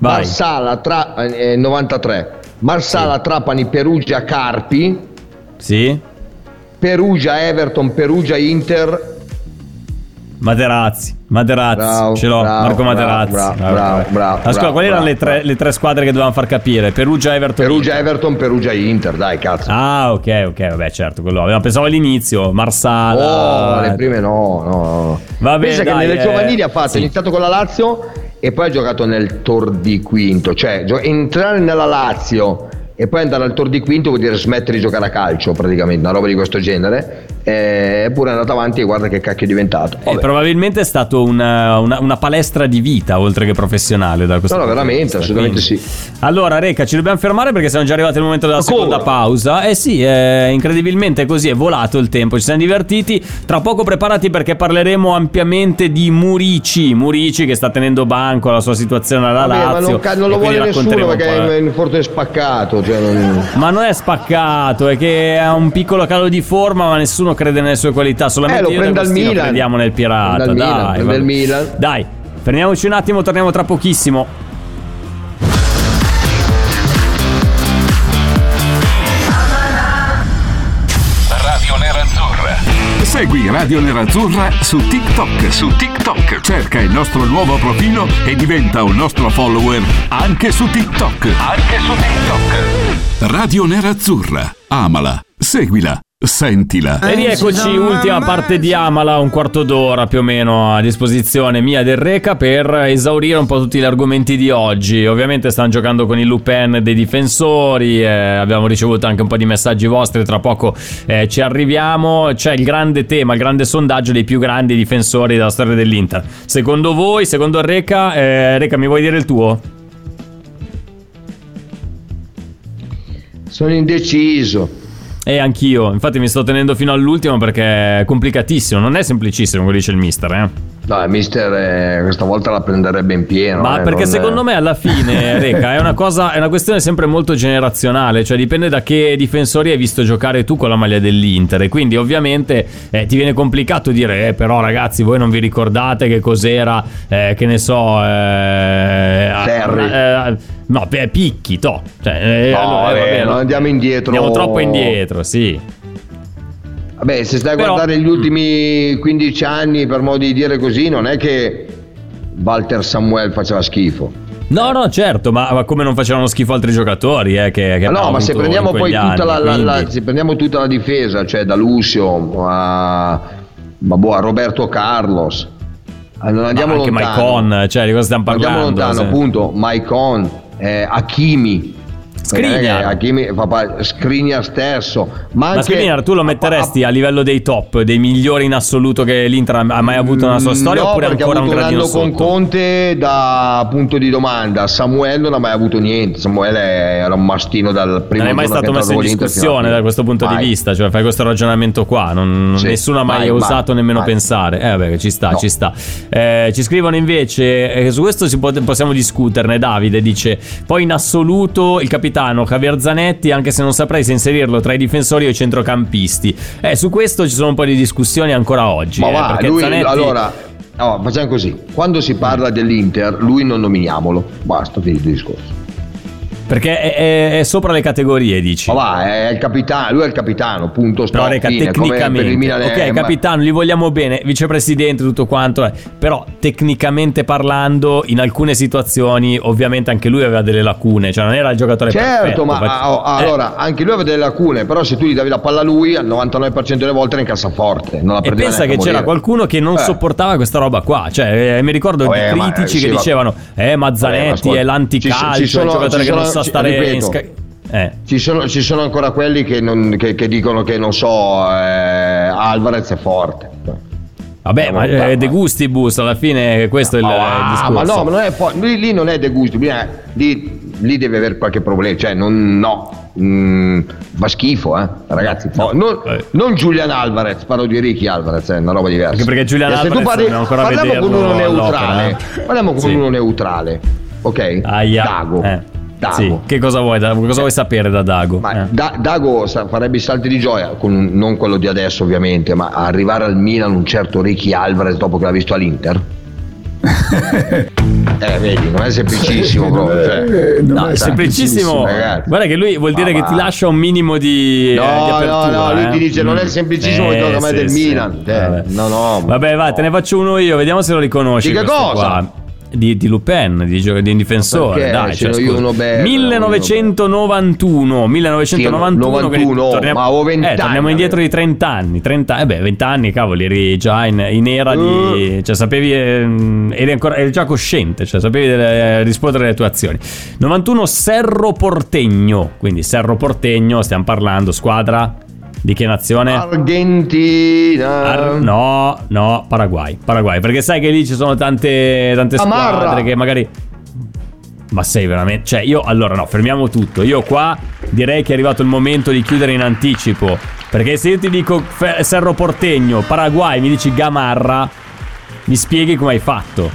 Vai. Marsala, tra, eh, novantatré, Marsala, sì. Trapani, Perugia, Carpi. Sì. Perugia, Everton, Perugia, Inter. Materazzi, Materazzi, bravo, ce l'ho, bravo, Marco Materazzi. Bravo, bravo, bravo, bravo, ascolta, bravo, quali bravo, erano le tre, le tre squadre che dovevamo far capire? Perugia, Everton, Perugia, Inter. Everton, Perugia, Inter, dai, cazzo. Ah, ok, ok, vabbè, certo, quello aveva pensavo all'inizio, Marsala. Oh, le prime no, no, no. Vabbè, pensa dai, che nelle eh, giovanili ha fatto, sì. È iniziato con la Lazio e poi ha giocato nel Tordiquinto, cioè entrare nella Lazio e poi andare al Tordiquinto vuol dire smettere di giocare a calcio, praticamente, una roba di questo genere. Eppure è andato avanti e guarda che cacchio è diventato. E probabilmente è stato una, una, una palestra di vita, oltre che professionale. Da questo no, no, veramente, assolutamente quindi. Sì. Allora, Reca, ci dobbiamo fermare perché siamo già arrivati al momento della Ancora. seconda pausa. Eh sì, eh, incredibilmente così è volato il tempo, ci siamo divertiti. Tra poco preparati perché parleremo ampiamente di Murici. Murici che sta tenendo banco alla sua situazione alla Vabbè, Lazio. Ma non, ca- non lo vuole nessuno perché è un forte spaccato. Ma non è spaccato, è che ha un piccolo calo di forma, ma nessuno crede nelle sue qualità. Solamente eh, io e Agostino crediamo nel Pirata. Dai, Milan, va... Milan. Dai, fermiamoci un attimo, torniamo tra pochissimo. Radio Nerazzurra. Segui Radio Nerazzurra su TikTok. Su TikTok cerca il nostro nuovo profilo e diventa un nostro follower anche su TikTok. Anche su TikTok. Radio Nerazzurra, amala, seguila, sentila. E rieccoci, ultima parte di Amala, un quarto d'ora più o meno a disposizione mia del Reca per esaurire un po' tutti gli argomenti di oggi. Ovviamente stanno giocando con il Lupin dei difensori, eh, abbiamo ricevuto anche un po' di messaggi vostri, tra poco eh, ci arriviamo. C'è il grande tema, il grande sondaggio dei più grandi difensori della storia dell'Inter. Secondo voi, secondo il Reca, eh, Reca mi vuoi dire il tuo? Sono indeciso. E anch'io, infatti mi sto tenendo fino all'ultimo perché è complicatissimo, non è semplicissimo quello dice il mister, eh. No, il mister eh, questa volta la prenderebbe in pieno. Ma eh, perché secondo è... me alla fine, Reca, è una cosa, è una questione sempre molto generazionale, cioè dipende da che difensori hai visto giocare tu con la maglia dell'Inter. E quindi ovviamente eh, ti viene complicato dire, eh, però ragazzi voi non vi ricordate che cos'era, eh, che ne so, eh, Terry. Eh, eh, No, Picchi, to. Cioè, no, allora, eh, vabbè, non andiamo indietro. Andiamo troppo indietro, sì. Vabbè, se stai a Però... guardare gli ultimi quindici anni, per modo di dire così, non è che Walter Samuel faceva schifo. No, no, certo, ma, ma come non facevano schifo altri giocatori, eh, che, che ma no, ma se prendiamo poi anni, tutta la, la, la se prendiamo tutta la difesa, cioè da Lucio a, ma boh, a Roberto Carlos. Non andiamo ma anche lontano. Maicon, cioè di cosa stiamo parlando? Andiamo lontano, se... appunto, Maicon. Eh, Hakimi Skriniar Hakimi papà, Skriniar stesso ma, anche, ma Skriniar tu lo metteresti a, a livello dei top dei migliori in assoluto che l'Inter ha mai avuto nella sua storia? No, oppure ancora ha avuto un gradino sotto? Con Conte da punto di domanda. Samuel non ha mai avuto niente. Samuel era un mastino dal primo. Non è mai stato messo in discussione da questo punto mai. Di vista, cioè fai questo ragionamento qua non, sì, nessuno ha mai, mai osato mai, nemmeno mai. pensare. Eh vabbè, ci sta, no. ci sta eh, ci scrivono invece eh, su questo si può, possiamo discuterne. Davide dice poi in assoluto il capitano Javier Zanetti, anche se non saprei se inserirlo tra i difensori o i centrocampisti. Eh, su questo ci sono un po' di discussioni ancora oggi. Ma eh, va, lui, Zanetti... allora, no, facciamo così. Quando si parla dell'Inter, lui non nominiamolo. Basta, finito il discorso. Perché è, è, è sopra le categorie, dici? Ma va, è il capitano, lui è il capitano, punto. No, Reca, tecnicamente. Ok, capitano, li vogliamo bene, vicepresidente, tutto quanto. Eh. Però, tecnicamente parlando, in alcune situazioni, ovviamente anche lui aveva delle lacune. Cioè, non era il giocatore certo, perfetto. Certo, ma perché, a, a, eh. allora, anche lui aveva delle lacune. Però se tu gli davi la palla a lui, al novantanove per cento delle volte era in cassaforte. Non la perdeva. E pensa che c'era qualcuno che non eh. sopportava questa roba qua. Cioè, eh, mi ricordo Vabbè, di critici ma, che sì, dicevano, eh, Mazzanetti vabbè, è l'anticalcio, ci, ci sono, il giocatore che non sa stare ripeto, in sca- eh. ci, sono, ci sono ancora quelli che, non, che, che dicono che non so eh, Alvarez è forte. Vabbè, ma è De Gustibus alla fine, questo è il, ah, il discorso. Ma no, ma non è po- lì, lì non è De Gustibus, lì, lì deve aver qualche problema, cioè non, no, mm, fa schifo, eh, ragazzi. No, non, eh. non Julian Alvarez, parlo di Ricky Alvarez, è una roba diversa. Anche perché Julian eh, Alvarez parli, non ancora parliamo con uno neutrale, parliamo con sì. uno neutrale, ok? Aia. Dago. Eh. Dago. Sì, che cosa vuoi, da, cosa vuoi sapere da Dago? Ma eh. da, Dago farebbe i salti di gioia, con, non quello di adesso ovviamente, ma arrivare al Milan un certo Ricky Alvarez dopo che l'ha visto all'Inter? Eh, vedi, non è semplicissimo proprio, cioè. No, è semplicissimo, ragazzi. Guarda che lui vuol dire ma che va. ti lascia un minimo di, no, eh, di apertura. No, no, lui eh. ti dice non è semplicissimo eh, il giocatore sì, del sì, Milan sì. Eh. No, no, vabbè, va, te ne faccio uno io, vediamo se lo riconosci. Di che cosa? Qua. Di, di Lupin, di, di un difensore, dai, cioè, io uno bello, millenovecentonovantuno millenovecentonovantuno sì, novantuno, torniamo, ma avevo venti eh, anni, torniamo indietro di trenta anni trenta, eh beh, venti anni, cavoli, eri già in, in era uh. di, cioè sapevi, eri ancora, eri già cosciente, cioè sapevi delle, rispondere alle tue azioni. novantuno Cerro Porteño, quindi Cerro Porteño, stiamo parlando squadra di che nazione? Argentina. Ar- no, no, Paraguay. Paraguay, perché sai che lì ci sono tante tante Gamarra. squadre che magari. Ma sei veramente, cioè io allora no, fermiamo tutto. Io qua direi che è arrivato il momento di chiudere in anticipo, perché se io ti dico Fer- Cerro Porteño, Paraguay, mi dici Gamarra, mi spieghi come hai fatto.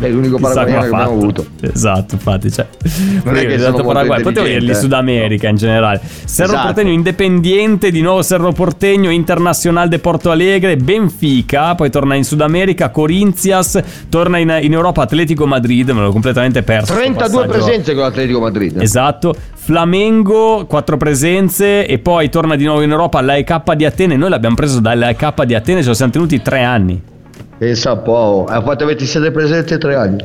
È l'unico paraguayano che abbiamo avuto. Esatto, infatti, cioè. Non è che sono Paraguay, potevo dirgli Sud America in generale. Cerro esatto. Porteño Independiente, di nuovo Cerro Porteño, Internacional de Porto Alegre, Benfica, poi torna in Sud America, Corinthians, torna in, in Europa, Atletico Madrid, me l'ho completamente perso. trentadue presenze con l'Atletico Madrid. Esatto. Flamengo, quattro presenze, e poi torna di nuovo in Europa all'A E K di Atene. Noi l'abbiamo preso dall'A E K di Atene, ce lo siamo tenuti tre anni. Pensa un po', ha fatto ventisette presenze tre anni.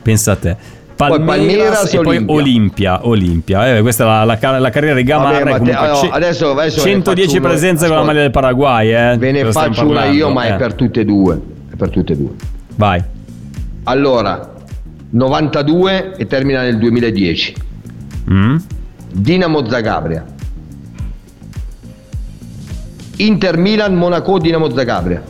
Pensa a te. Palmeiras, poi Palmeiras e Olimpia. poi Olimpia. Olimpia. Eh, questa è la, la, la carriera di Gamarra. Vabbè, te, no, c- adesso, adesso centodieci presenze con la maglia del Paraguay. Eh, ve ne faccio una io, ma eh. è per tutte e due. È per tutte e due. Vai. Allora, novantadue e termina nel duemiladieci Mm? Dinamo Zagabria. Inter Milan, Monaco, Dinamo Zagabria.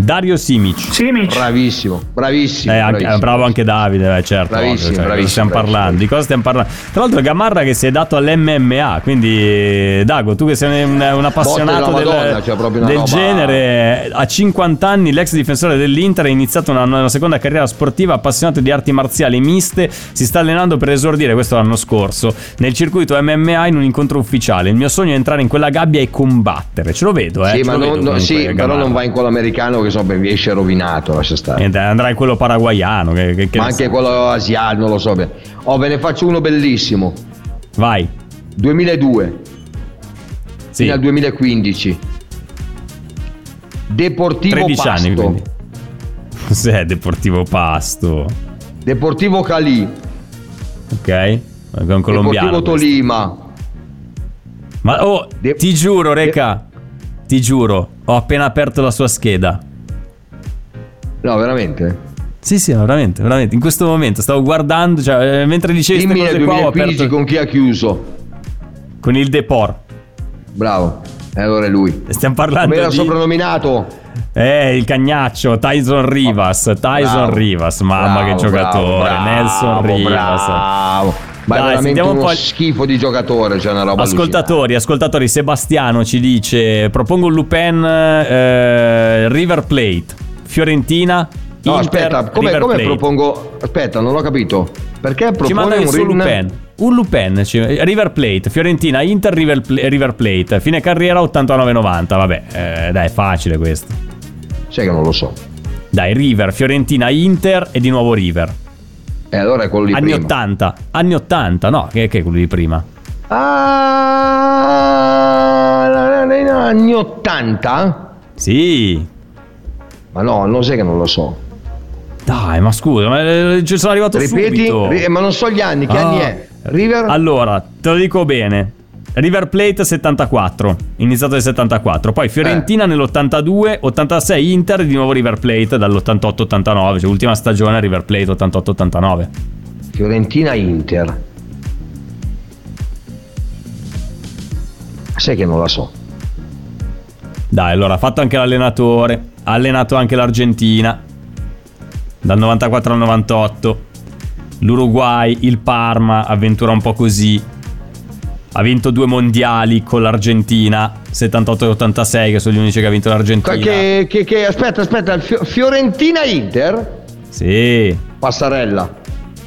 Dario Simic. Simic. Bravissimo, bravissimo, eh, anche, bravissimo. Bravo anche Davide, eh, certo. Bravissimo, cioè, bravissimo, stiamo bravissimo, parlando, bravissimo. Di cosa stiamo parlando? Tra l'altro Gamarra che si è dato all'M M A, quindi Dago, tu che sei un, un appassionato del, Madonna, cioè proprio una del roba... genere, a cinquanta anni l'ex difensore dell'Inter ha iniziato una, una seconda carriera sportiva, appassionato di arti marziali miste, si sta allenando per esordire, questo l'anno scorso, nel circuito M M A in un incontro ufficiale. Il mio sogno è entrare in quella gabbia e combattere, ce lo vedo, eh. Sì, ma non, vedo, no, sì, però non va in quello americano, che so, ben esce rovinato, lascia stare. Niente, andrà in quello paraguaiano che, che, che ma anche so. Quello asiatico, non lo so. Oh, ve ne faccio uno bellissimo. Vai. duemiladue sì. Fino al duemilaquindici Deportivo tredici Pasto. tredici anni. Cos'è Deportivo Pasto? Deportivo Cali. Ok. Con colombiano. Deportivo Tolima. Ma oh, De- ti giuro, Reca. De- ti giuro, ho appena aperto la sua scheda. No, veramente? Sì, sì, veramente, veramente. In questo momento stavo guardando, cioè, mentre dicevi queste cose qua, ho aperto... Con chi ha chiuso? Con il Depor. Bravo, e allora è lui. Stiamo parlando di... Come era soprannominato? Eh, il cagnaccio, Tyson Rivas. Tyson bravo, Rivas, mamma bravo, che giocatore. Bravo, Nelson bravo, Rivas. Bravo. Ma dai, è veramente uno po'... schifo di giocatore, cioè una roba. Ascoltatori, allucinante. ascoltatori, Sebastiano ci dice: propongo Lupin eh, River Plate. Fiorentina, no, Inter, aspetta, come, come propongo? Aspetta, non l'ho capito. Perché propone un River Plate? Un Lupin, River Plate, Fiorentina, Inter, River Plate, fine carriera ottantanove novanta Vabbè, eh, dai, è facile questo. Sai che non lo so. Dai, River, Fiorentina, Inter e di nuovo River. E eh, allora è quello di anni prima. ottanta anni ottanta no, che, che è quello di prima? Ah, anni ottanta Sì. Ma no, non sai che non lo so. Dai, ma scusa, ma ci sono arrivato Ripeti, subito. Ripeti, ma non so gli anni, che ah. anni è? River? Allora, te lo dico bene. River Plate settantaquattro iniziato nel settantaquattro poi Fiorentina eh. nell'ottantadue ottantasei Inter, di nuovo River Plate dall'ottantotto ottantanove cioè ultima stagione River Plate ottantotto ottantanove Fiorentina Inter. Sai che non la so. Dai, allora ha fatto anche l'allenatore, ha allenato anche l'Argentina dal novantaquattro al novantotto, l'Uruguay, il Parma, avventura un po' così. Ha vinto due mondiali con l'Argentina, settantotto e ottantasei, che sono gli unici che ha vinto l'Argentina. Che, che, che aspetta, aspetta, Fiorentina-Inter? Sì. Passarella.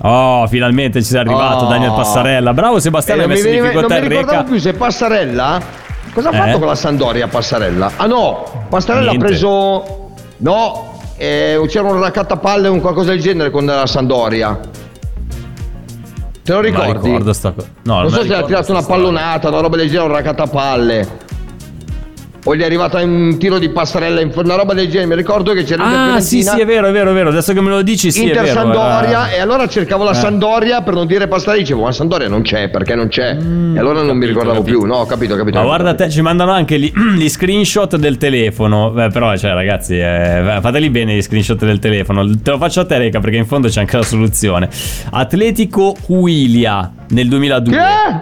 Oh, finalmente ci sei arrivato, oh. Daniel Passarella. Bravo Sebastiano, eh, hai messo in difficoltà il Reca. Non mi ricordavo più se Passarella... Cosa ha eh? fatto con la Sampdoria Passarella? Ah no, Passarella Niente. ha preso... No, eh, c'era un raccattapalle o un qualcosa del genere con la Sampdoria. Te lo ricordi? Non ricordo sta cosa. No, non, non so se ha tirato una pallonata, una roba del genere, un raccattapalle. O gli è arrivata un tiro di Passarella, una roba del genere. Mi ricordo che c'era una... Ah, sì, sì, è vero, è vero, è vero. Adesso che me lo dici, sì, Inter è vero. Sampdoria, eh. E allora cercavo la eh. Sampdoria per non dire Passarella. Dicevo, ma Sampdoria non c'è, perché non c'è? Mm, e allora non capito, mi ricordavo capito. più. No, ho capito, ho capito. Ma guarda te, ci mandano anche gli, gli screenshot del telefono. Beh, però, cioè, ragazzi, eh, fateli bene gli screenshot del telefono. Te lo faccio a te, Reca, perché in fondo c'è anche la soluzione. Atletico Huila nel duemiladue. Che?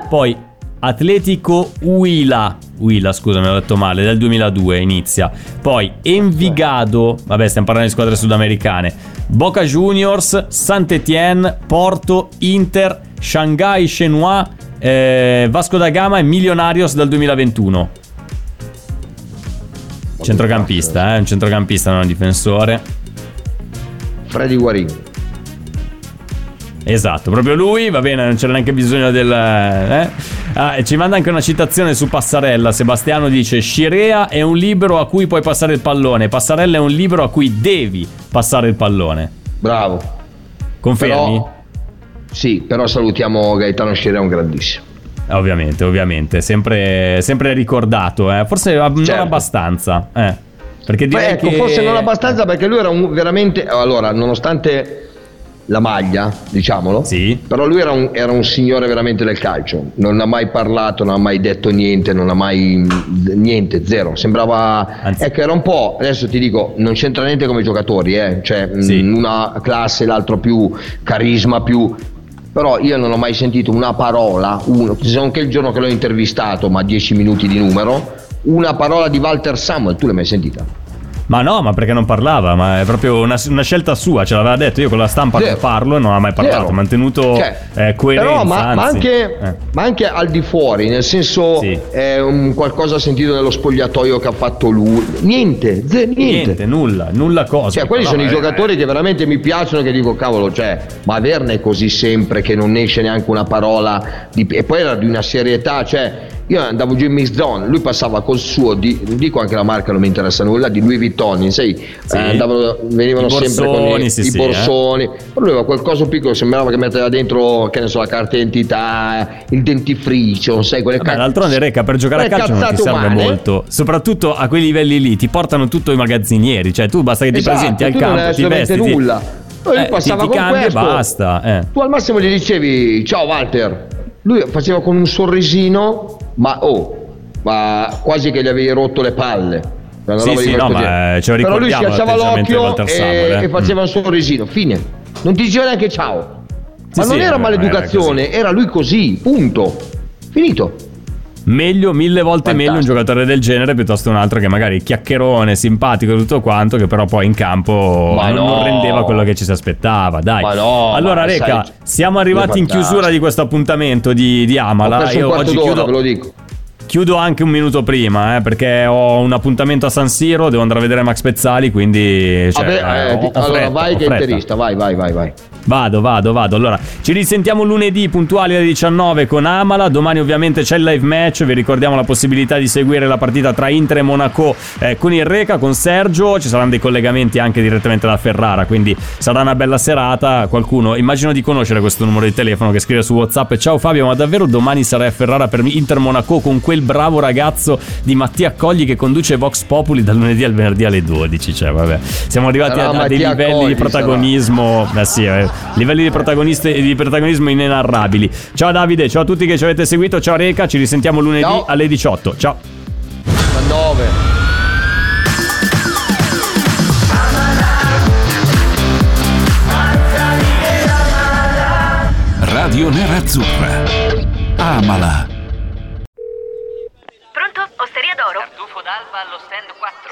Poi Atletico Huila Huila, scusa, mi ho detto male, del duemiladue inizia. Poi Envigado, vabbè, stiamo parlando di squadre sudamericane. Boca Juniors, Saint-Étienne, Porto, Inter, Shanghai Shenhua, eh, Vasco da Gama e Millonarios dal duemilaventuno. Centrocampista, eh, un centrocampista, non un difensore. Freddy Guarini. Esatto, proprio lui, va bene, non c'era neanche bisogno del... Eh? Ah, e ci manda anche una citazione su Passarella. Sebastiano dice: Scirea è un libero a cui puoi passare il pallone, Passarella è un libero a cui devi passare il pallone. Bravo. Confermi? Però, sì, però salutiamo Gaetano Scirea, un grandissimo. Ovviamente, ovviamente, sempre, sempre ricordato, eh? Forse certo. non abbastanza, eh? Perché direi Beh, ecco, che... forse non abbastanza, perché lui era un, veramente... Allora, nonostante... la maglia, diciamolo, sì. Però lui era un, era un signore veramente del calcio. Non ha mai parlato, non ha mai detto niente, non ha mai... niente, zero. Sembrava... Anzi. Ecco, era un po'... Adesso ti dico, non c'entra niente come giocatori, eh. Cioè, sì. mh, una classe, l'altro più carisma, più... Però io non ho mai sentito una parola, uno, se non che il giorno che l'ho intervistato, ma dieci minuti di numero, una parola di Walter Samuel. Tu l'hai mai sentita? Ma no, ma perché non parlava? Ma è proprio una, una scelta sua, ce l'aveva detto. Io con la stampa Zero. non parlo e non ha mai parlato. Ha mantenuto cioè, eh, coerenza. Però, ma, ma, anche, eh. ma anche al di fuori, nel senso, sì. eh, un qualcosa sentito nello spogliatoio che ha fatto lui. Niente, z- niente. niente, nulla, nulla cosa. Cioè, quelli però, sono eh, i giocatori eh. che veramente mi piacciono, che dico, cavolo, cioè, ma averne così sempre che non esce neanche una parola di... E poi era di una serietà, cioè... Io andavo giù in mix zone, lui passava col suo, di, dico anche la marca, non mi interessa nulla, di Louis Vuitton, sai, sì. eh, andavano, venivano I sempre borsoni, con i, sì, i borsoni, sì, eh. Però lui aveva qualcosa piccolo, sembrava che metteva dentro, che ne so, la carta d'identità, il dentifricio, sai, quelle cazzo. D'altronde, Reca, per giocare a calcio non ti serve umane. molto, soprattutto a quei livelli lì, ti portano tutto i magazzinieri, cioè tu basta che ti esatto, presenti al campo, ti vesti, nulla. Lui eh, passava ti, ti con questo, basta, eh. tu al massimo gli dicevi ciao Walter, lui faceva con un sorrisino. Ma oh, ma quasi che gli avevi rotto le palle. Una sì, roba sì, di no, ma ce lo ricordiamo. Però lui si alzava l'occhio e, Samuel, eh. e faceva mm. un sorrisino, fine. Non ti diceva neanche ciao. Ma sì, non sì, era maleducazione, era, era lui così, punto. Finito. Meglio, mille volte Fantastico. meglio un giocatore del genere piuttosto un altro che magari chiacchierone, simpatico e tutto quanto, che però poi in campo non, no. non rendeva quello che ci si aspettava. Dai, ma no, allora ma Reca, sai, siamo arrivati in chiusura di questo appuntamento di, di Amala. Io oggi chiudo, ve lo dico. Chiudo anche un minuto prima, eh, perché ho un appuntamento a San Siro, devo andare a vedere Max Pezzali, quindi... Cioè, Vabbè, eh, ho, ho fretta, allora vai che è interista, vai, vai, vai, vai. Vado, vado, vado. Allora, ci risentiamo lunedì puntuali alle diciannove con Amala. Domani ovviamente c'è il live match. Vi ricordiamo la possibilità di seguire la partita tra Inter e Monaco eh, con il Reca, con Sergio. Ci saranno dei collegamenti anche direttamente da Ferrara, quindi sarà una bella serata. Qualcuno, immagino di conoscere questo numero di telefono, che scrive su WhatsApp: ciao Fabio, ma davvero domani sarai a Ferrara per Inter Monaco con quel bravo ragazzo di Mattia Cogli che conduce Vox Populi dal lunedì al venerdì alle dodici? Cioè, vabbè, siamo arrivati sarà a, a dei Mattia livelli Cogli, di protagonismo. Sarà. Eh sì, eh. Livelli di, di protagonismo inenarrabili. Ciao Davide, ciao a tutti che ci avete seguito. Ciao Reca, ci risentiamo lunedì no. alle diciotto. Ciao. diciannove Radio Nerazzurra. Amala. Pronto? Osteria d'oro? all'alba allo stand quattro.